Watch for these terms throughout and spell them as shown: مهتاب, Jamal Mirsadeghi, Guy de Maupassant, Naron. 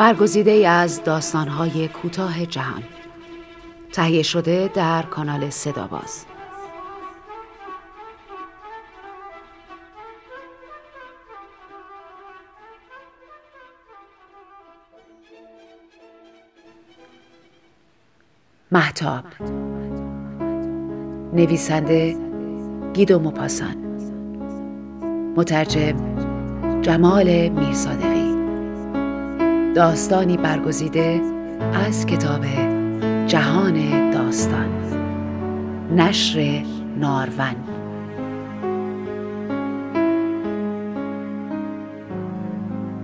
برگزیده‌ای از داستان‌های کوتاه جهان، تهیه شده در کانال صداباز. مهتاب، نویسنده گی دو موپاسان، مترجم جمال میرصادقی. داستانی برگزیده از کتاب جهان داستان، نشر نارون.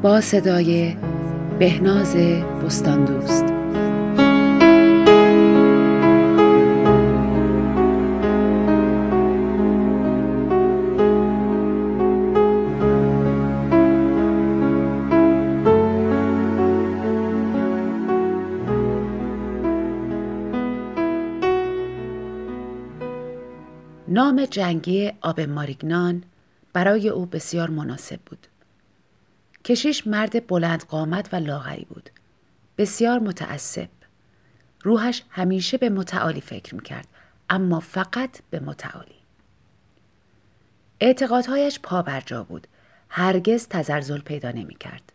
با صدای بهنام بستاندوست. نام جنگی آب ماریگنان برای او بسیار مناسب بود. کشیش مرد بلند قامت و لاغری بود. بسیار متعصب. روحش همیشه به متعالی فکر میکرد، اما فقط به متعالی. اعتقادهایش پا بر جا بود. هرگز تزلزل پیدا نمیکرد.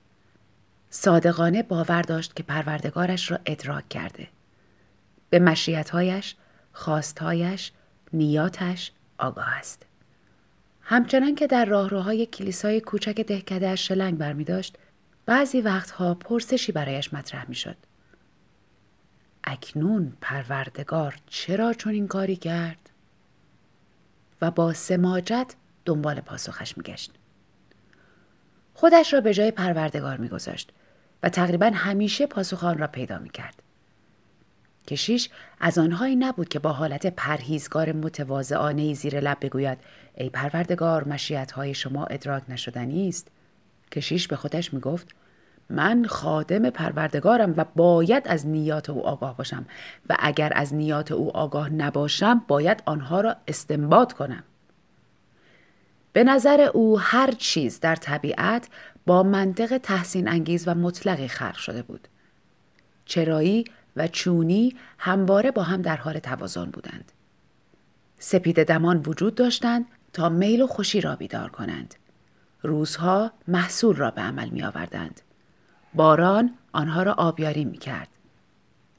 صادقانه باور داشت که پروردگارش را ادراک کرده. به مشیت‌هایش، خواستهایش، نیاتش آگاه است. همچنان که در راهروهای کلیسای کوچک دهکده‌اش شلنگ برمی داشت، بعضی وقتها پرسشی برایش مطرح می شد. اکنون پروردگار چرا چنین کاری کرد؟ و با سماجت دنبال پاسخش می گشت. خودش را به جای پروردگار می گذاشت و تقریباً همیشه پاسخ آن را پیدا می کرد. کشیش از آنهایی نبود که با حالت پرهیزگار متواضعانه‌ای زیر لب بگوید ای پروردگار، مشیت‌های شما ادراک نشدنی است. کشیش به خودش میگفت من خادم پروردگارم و باید از نیات او آگاه باشم و اگر از نیات او آگاه نباشم باید آنها را استنباط کنم. به نظر او هر چیز در طبیعت با منطق تحسین انگیز و مطلقی خلق شده بود. چرایی و چونی همواره با هم در حال توازن بودند. سپید دمان وجود داشتند تا میل و خوشی را بیدار کنند. روزها محصول را به عمل می آوردند. باران آنها را آبیاری می کرد.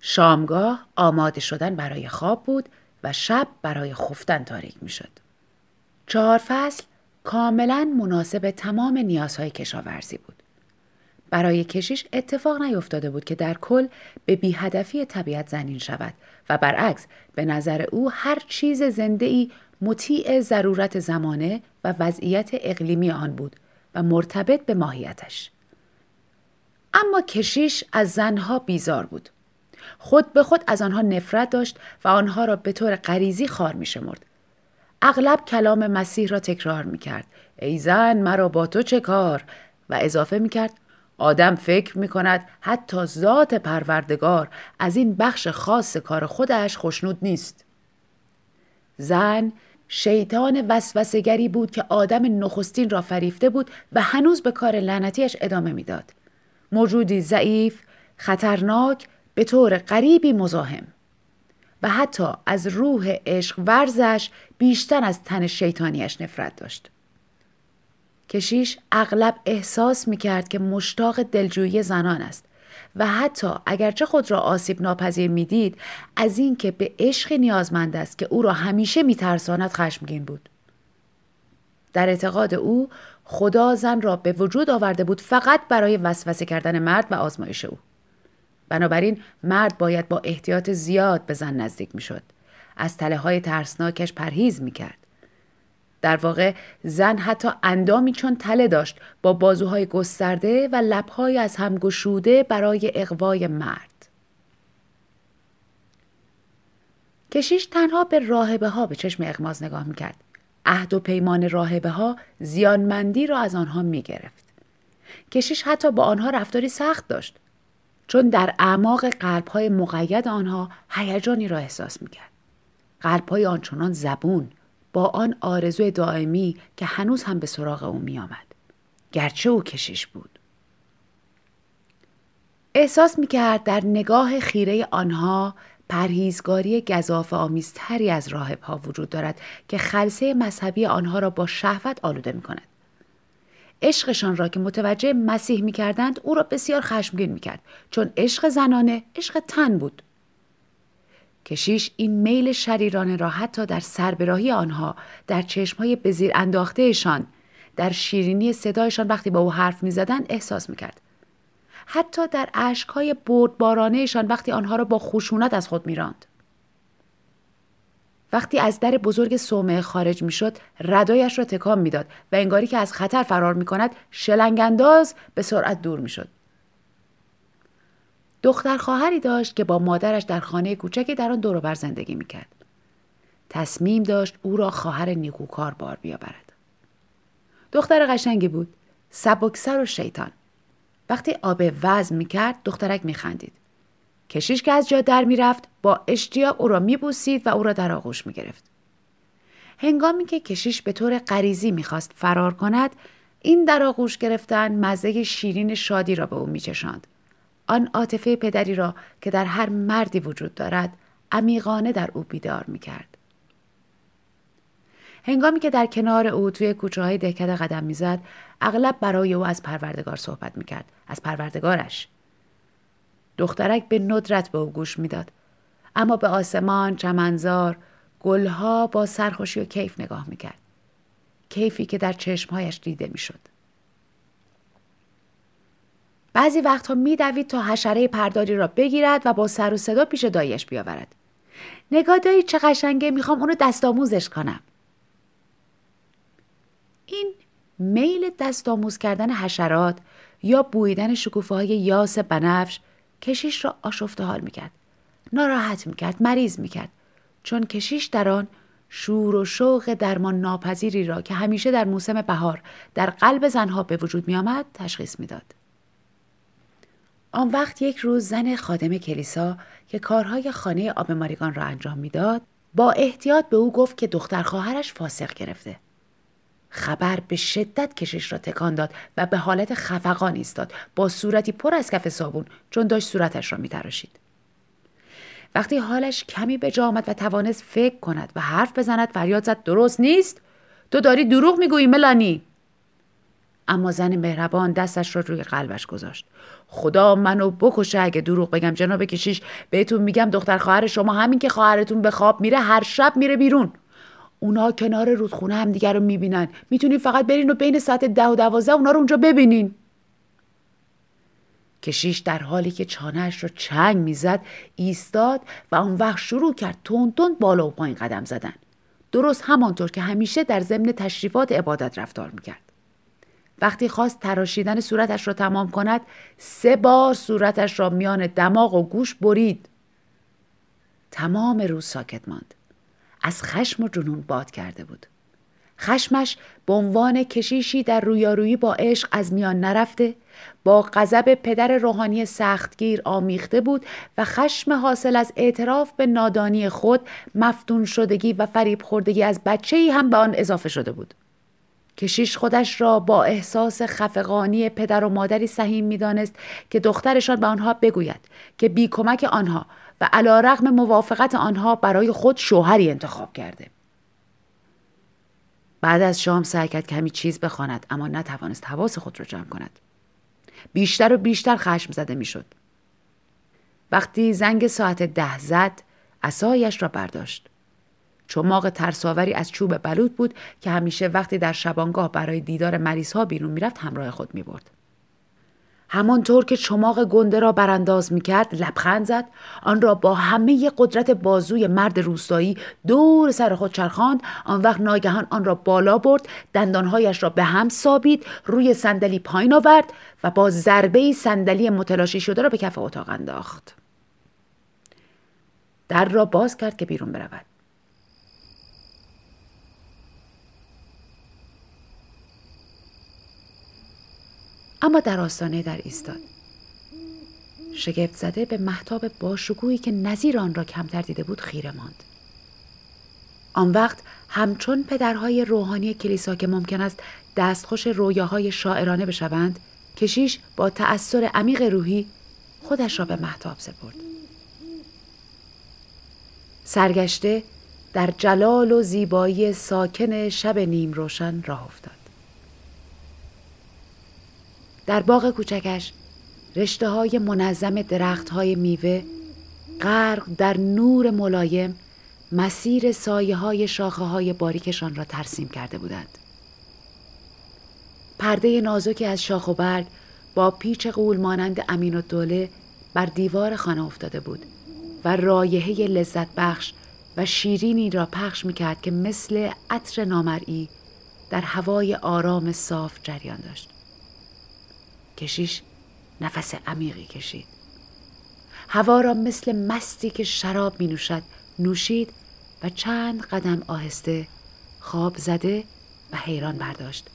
شامگاه آماده شدن برای خواب بود و شب برای خفتن تاریک می شد. 4 فصل کاملا مناسب تمام نیازهای کشاورزی بود. برای کشیش اتفاق نیفتاده بود که در کل به بی‌هدفی طبیعت زنین شود و برعکس به نظر او هر چیز زنده‌ای مطیع ضرورت زمانه و وضعیت اقلیمی آن بود و مرتبط به ماهیتش. اما کشیش از زنها بیزار بود. خود به خود از آنها نفرت داشت و آنها را به طور غریزی خار می‌شمرد. اغلب کلام مسیح را تکرار می‌کرد: ای زن مرا با تو چه کار؟ و اضافه می‌کرد آدم فکر می کند حتی ذات پروردگار از این بخش خاص کار خودش خوشنود نیست. زن شیطان وسوسه‌گری بود که آدم نخستین را فریفته بود و هنوز به کار لعنتیش ادامه می داد. موجودی ضعیف، خطرناک، به طور غریبی مزاحم و حتی از روح عشق ورزش بیشتر از تن شیطانیش نفرت داشت. کشیش اغلب احساس می‌کرد که مشتاق دلجویی زنان است و حتی اگرچه خود را آسیب ناپذیر می‌دید، از این که به عشق نیازمند است که او را همیشه می‌ترساند خشمگین بود. در اعتقاد او خدا زن را به وجود آورده بود فقط برای وسوسه کردن مرد و آزمایش او. بنابراین مرد باید با احتیاط زیاد به زن نزدیک می‌شد. از تله‌های ترسناکش پرهیز می‌کرد. در واقع زن حتی اندامی چون تله داشت با بازوهای گسترده و لبهای از هم گشوده برای اغوای مرد. کشیش تنها به راهبه ها به چشم اغماض نگاه میکرد. عهد و پیمان راهبه ها زیانمندی را از آنها میگرفت. کشیش حتی با آنها رفتاری سخت داشت، چون در اعماق قلبهای مقید آنها هیجانی را احساس میکرد. قلبهای آنچنان زبون، با آن آرزوی دائمی که هنوز هم به سراغ او می آمد، گرچه او کشیش بود. احساس میکرد در نگاه خیره آنها پرهیزگاری گزاف آمیزتری از راهبها وجود دارد که خلسه مذهبی آنها را با شهوت آلوده میکند. عشقشان را که متوجه مسیح میکردند او را بسیار خشمگین میکرد، چون عشق زنانه عشق تن بود. کشیش این میل شریرانه را حتی در سربراهی آنها، در چشمهای بزیر انداختهشان، در شیرینی صدایشان وقتی با او حرف میزدند احساس میکرد. حتی در اشکهای بردبارانهشان وقتی آنها را با خشونت از خود میراند. وقتی از در بزرگ صومعه خارج میشد ردایش را تکان میداد و انگاری که از خطر فرار میکند شلنگ انداز به سرعت دور میشد. دختر خواهری داشت که با مادرش در خانه کوچکی در آن دور و بر زندگی میکرد. تصمیم داشت او را خواهر نیکوکار بار بیاورد. دختر قشنگی بود، سبکسر و شیطان. وقتی آب وزن میکرد دخترک میخندید. کشیش که از جا در میرفت با اشتیاق او را میبوسید و او را در آغوش میگرفت. هنگامی که کشیش به طور غریزی میخواست فرار کند، این در آغوش گرفتن مزه شیرین شادی را به او میچشاند. آن عاطفه پدری را که در هر مردی وجود دارد عمیقانه در او بیدار میکرد. هنگامی که در کنار او توی کوچه‌های دهکده قدم میزد، اغلب برای او از پروردگار صحبت میکرد، از پروردگارش. دخترک به ندرت به او گوش میداد، اما به آسمان، چمنزار، گلها با سرخوشی و کیف نگاه میکرد. کیفی که در چشمهایش دیده میشد. بعضی وقتها میدوید تا حشره پرداری را بگیرد و با سر و صدا پیش داییش بیاورد. نگاه دایی چه قشنگه، میخوام اونو دستاموزش کنم. این میل دستاموز کردن حشرات یا بویدن شکوفه‌های یاس بنفش کشیش را آشفته حال میکرد، ناراحت میکرد، مریض میکرد، چون کشیش در آن شور و شوق درمان ناپذیری را که همیشه در موسم بهار در قلب زنها به وجود میآمد تشخیص میداد. آن وقت یک روز زن خادم کلیسا که کارهای خانه آب ماریگان را انجام میداد با احتیاط به او گفت که دختر خواهرش فاسق گرفته. خبر به شدت کشیش را تکان داد و به حالت خفقان ایستاد با صورتی پر از کف صابون، چون داشت صورتش را می‌تراشید. وقتی حالش کمی به جا آمد و توانست فکر کند و حرف بزند فریاد زد درست نیست؟ تو داری دروغ میگویی ملانی؟ اما زن مهربان دستش را روی قلبش گذاشت. خدا منو بکشه اگه دروغ بگم. جناب کشیش، بهتون میگم دختر خواهر شما همین که خواهرتون به خواب میره هر شب میره بیرون. اونا کنار رودخونه هم دیگر رو میبینن. میتونین فقط برین و بین ساعت 10 و 12 اونا رو اونجا ببینین. کشیش در حالی که چانهش رو چنگ میزد ایستاد و اون وقت شروع کرد تند تند بالا و پایین قدم زدن. درست همانطور که همیشه در ضمن تشریفات عبادت رفتار میکرد. وقتی خواست تراشیدن صورتش رو تمام کند 3 بار صورتش را میان دماغ و گوش برید. تمام روز ساکت ماند. از خشم و جنون باد کرده بود. خشمش به عنوان کشیشی در رویارویی با عشق از میان نرفته، با غضب پدر روحانی سختگیر آمیخته بود و خشم حاصل از اعتراف به نادانی خود، مفتون شدگی و فریب خوردگی از بچه‌ای هم به آن اضافه شده بود. کشیش خودش را با احساس خفقانی پدر و مادری سهیم می‌دانست که دخترشان به آنها بگوید که بی کمک آنها و علی‌رغم موافقت آنها برای خود شوهری انتخاب کرده. بعد از شام سعی کرد کمی چیز بخواند، اما نتوانست حواس خود را جمع کند. بیشتر و بیشتر خشم زده میشد. وقتی زنگ ساعت 10 زد عصایش را برداشت. چماق ترساوری از چوب بلوط بود که همیشه وقتی در شبانگاه برای دیدار مریض‌ها بیرون میرفت همراه خود میبرد. همانطور که چماق گنده را برانداز میکرد لبخند زد، آن را با همه قدرت بازوی مرد روستایی دور سر خود چرخاند. آن وقت ناگهان آن را بالا برد، دندانهایش را به هم سابید، روی صندلی پایین آورد و با ضربه‌ای صندلی متلاشی شده را به کف اتاق انداخت. در را باز کرد که بیرون برود. اما در آستانه در ایستاد. شگفت زده به مهتاب باشکوهی که نظیر آن را کمتر دیده بود خیره ماند. آن وقت همچون پدرهای روحانی کلیسا که ممکن است دستخوش رویاهای شاعرانه بشوند، کشیش با تأثیر عمیق روحی خودش را به مهتاب سپرد. سرگشته در جلال و زیبایی ساکن شب نیم روشن راه افتاد. در باغ کوچکش رشته های منظم درخت های میوه غرق در نور ملایم مسیر سایه های شاخه های باریکشان را ترسیم کرده بودند. پرده نازکی از شاخ و برگ با پیچ غول مانند امین‌الدوله بر دیوار خانه افتاده بود و رایحه لذت بخش و شیرینی را پخش می‌کرد که مثل عطر نامرئی در هوای آرام صاف جریان داشت. کشیش نفس عمیقی کشید. هوا را مثل مستی که شراب می‌نوشد نوشید و چند قدم آهسته خواب زده و حیران برداشت.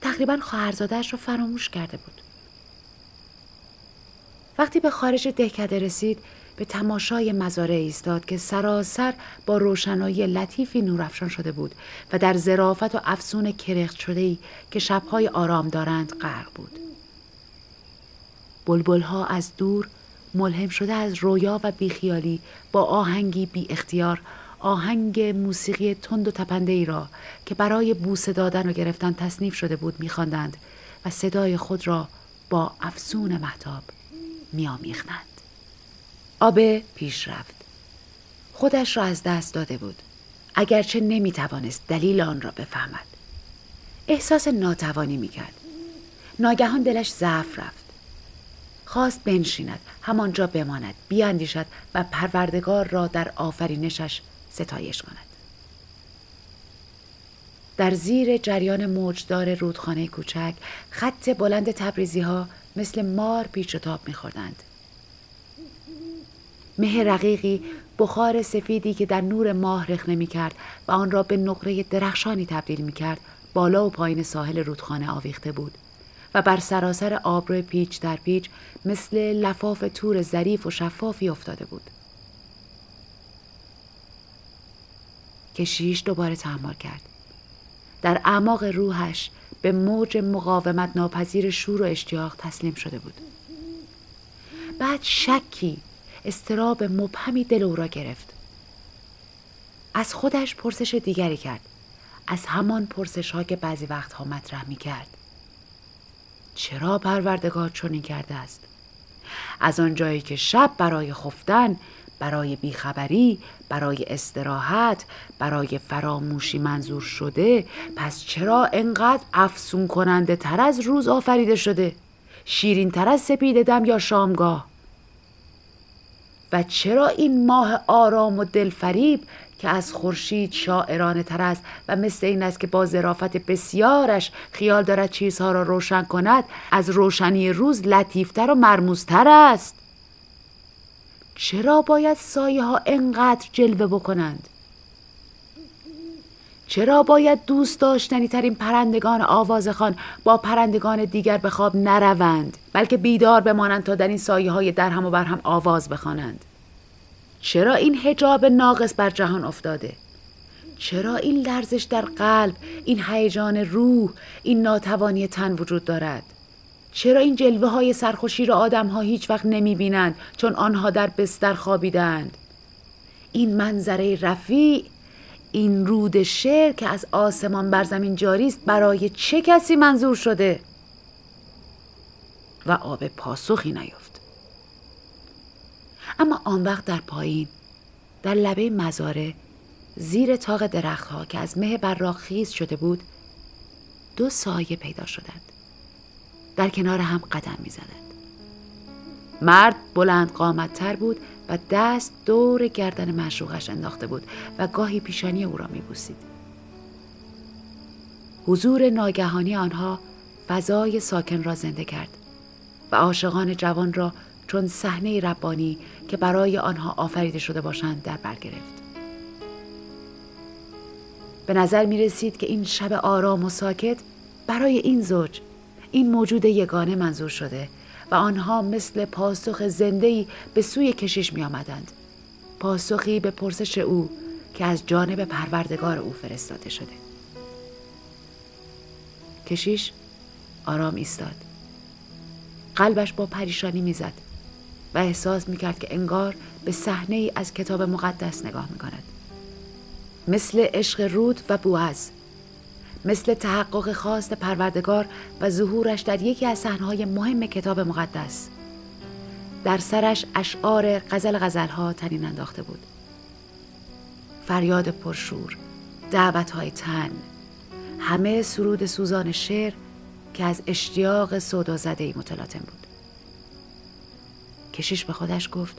تقریباً خواهرزاده‌اش را فراموش کرده بود. وقتی به خارج دهکده رسید به تماشای مزارع ایستاد که سراسر با روشنایی لطیفی نورافشان شده بود و در ظرافت و افسون کرخت شده‌ای که شب‌های آرام دارند غرق بود. بلبل‌ها از دور ملهم شده از رویا و بیخیالی با آهنگی بی اختیار آهنگ موسیقی تند و تپنده‌ای را که برای بوسه دادن و گرفتن تصنیف شده بود می‌خواندند و صدای خود را با افسون مهتاب می‌آمیختند. آبه پیش رفت. خودش را از دست داده بود، اگرچه نمی‌توانست دلیل آن را بفهمد. احساس ناتوانی می‌کرد. ناگهان دلش ضعف رفت. خواست بنشیند، همانجا بماند، بیاندیشد و پروردگار را در آفرینشش ستایش کند. در زیر جریان موجدار رودخانه کوچک خط بلند تبریزی‌ها مثل مار پیچ و تاب می‌خوردند. مه رقیقی بخار سفیدی که در نور ماه رخنه می‌کرد و آن را به نقره درخشانی تبدیل می‌کرد بالا و پایین ساحل رودخانه آویخته بود و بر سراسر آبرو پیچ در پیچ مثل لفاف تور ظریف و شفافی افتاده بود. کشیش دوباره تحمل کرد. در اعماق روحش به موج مقاومت ناپذیر شور و اشتیاق تسلیم شده بود. بعد شکی اضطراب مبهمی دل او را گرفت. از خودش پرسش دیگری کرد، از همان پرسش ها که بعضی وقتها مطرح می کرد. چرا پروردگار چنین کرده است؟ از آنجایی که شب برای خفتن، برای بیخبری، برای استراحت، برای فراموشی منظور شده، پس چرا انقدر افسون کننده تر از روز آفریده شده؟ شیرین تر از سپید دم یا شامگاه؟ و چرا این ماه آرام و دلفریب که از خورشید شاعرانه تر است و مثل این است که با ظرافت بسیارش خیال دارد چیزها را روشن کند، از روشنی روز لطیفتر و مرموزتر است؟ چرا باید سایه ها انقدر جلوه بکنند؟ چرا باید دوست داشتنی ترین پرندگان آوازخوان با پرندگان دیگر به خواب نروند بلکه بیدار بمانند تا در این سایه های درهم و برهم آواز بخوانند؟ چرا این حجاب ناقص بر جهان افتاده؟ چرا این لرزش در قلب، این هیجان روح، این ناتوانی تن وجود دارد؟ چرا این جلوه های سرخوشی را آدم ها هیچ وقت نمی بینند چون آنها در بستر خوابیدند؟ این منظره رفیع، این رود شعر که از آسمان بر زمین جاری است برای چه کسی منظور شده؟ و آب پاسخی نیافت. اما آن وقت در پایین، در لبه مزاره، زیر تاق درختها که از مه براق خیز شده بود، دو سایه پیدا شدند. در کنار هم قدم می‌زدند. مرد بلند قامت‌تر بود و دست دور گردن معشوقش انداخته بود و گاهی پیشانی او را می‌بوسید. حضور ناگهانی آنها فضای ساکن را زنده کرد و عاشقان جوان را چون صحنه ربانی که برای آنها آفریده شده باشند در بر گرفت. به نظر می‌رسید که این شب آرام و ساکت برای این زوج، این موجود یگانه منظور شده و آنها مثل پاسخ زنده‌ای به سوی کشیش می آمدند. پاسخی به پرسش او که از جانب پروردگار او فرستاده شده. کشیش آرام ایستاد. قلبش با پریشانی می زد. و احساس میکرد که انگار به صحنه ای از کتاب مقدس نگاه میکند، مثل عشق رود و بوآز، مثل تحقق خواست پروردگار و ظهورش در یکی از صحنه‌های مهم کتاب مقدس. در سرش اشعار غزل‌ها تنین انداخته بود، فریاد پرشور، دعوت‌های تن، همه سرود سوزان شعر که از اشتیاق سودازده‌ای متلاطم بود. کشیش به خودش گفت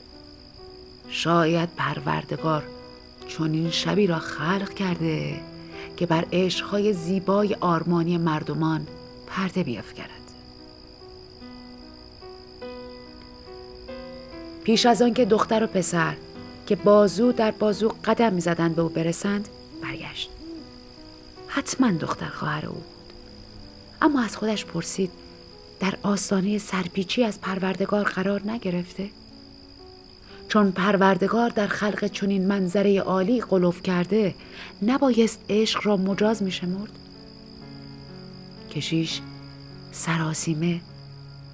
شاید پروردگار چنین شبی را خلق کرده که بر عشق‌های زیبای آرمانی مردمان پرده بیفکند. پیش از آن که دختر و پسر که بازو در بازو قدم می زدن به او برسند، برگشت. حتما دختر خواهر او بود، اما از خودش پرسید در آستانه سرپیچی از پروردگار قرار نگرفته؟ چون پروردگار در خلق چنین منظره عالی غلو کرده، نبایست عشق را مجاز می شمرد؟ کشیش سراسیمه،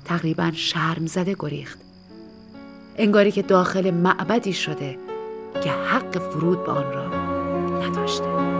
تقریبا شرمزده گریخت، انگاری که داخل معبدی شده که حق فرود به آن را نداشته.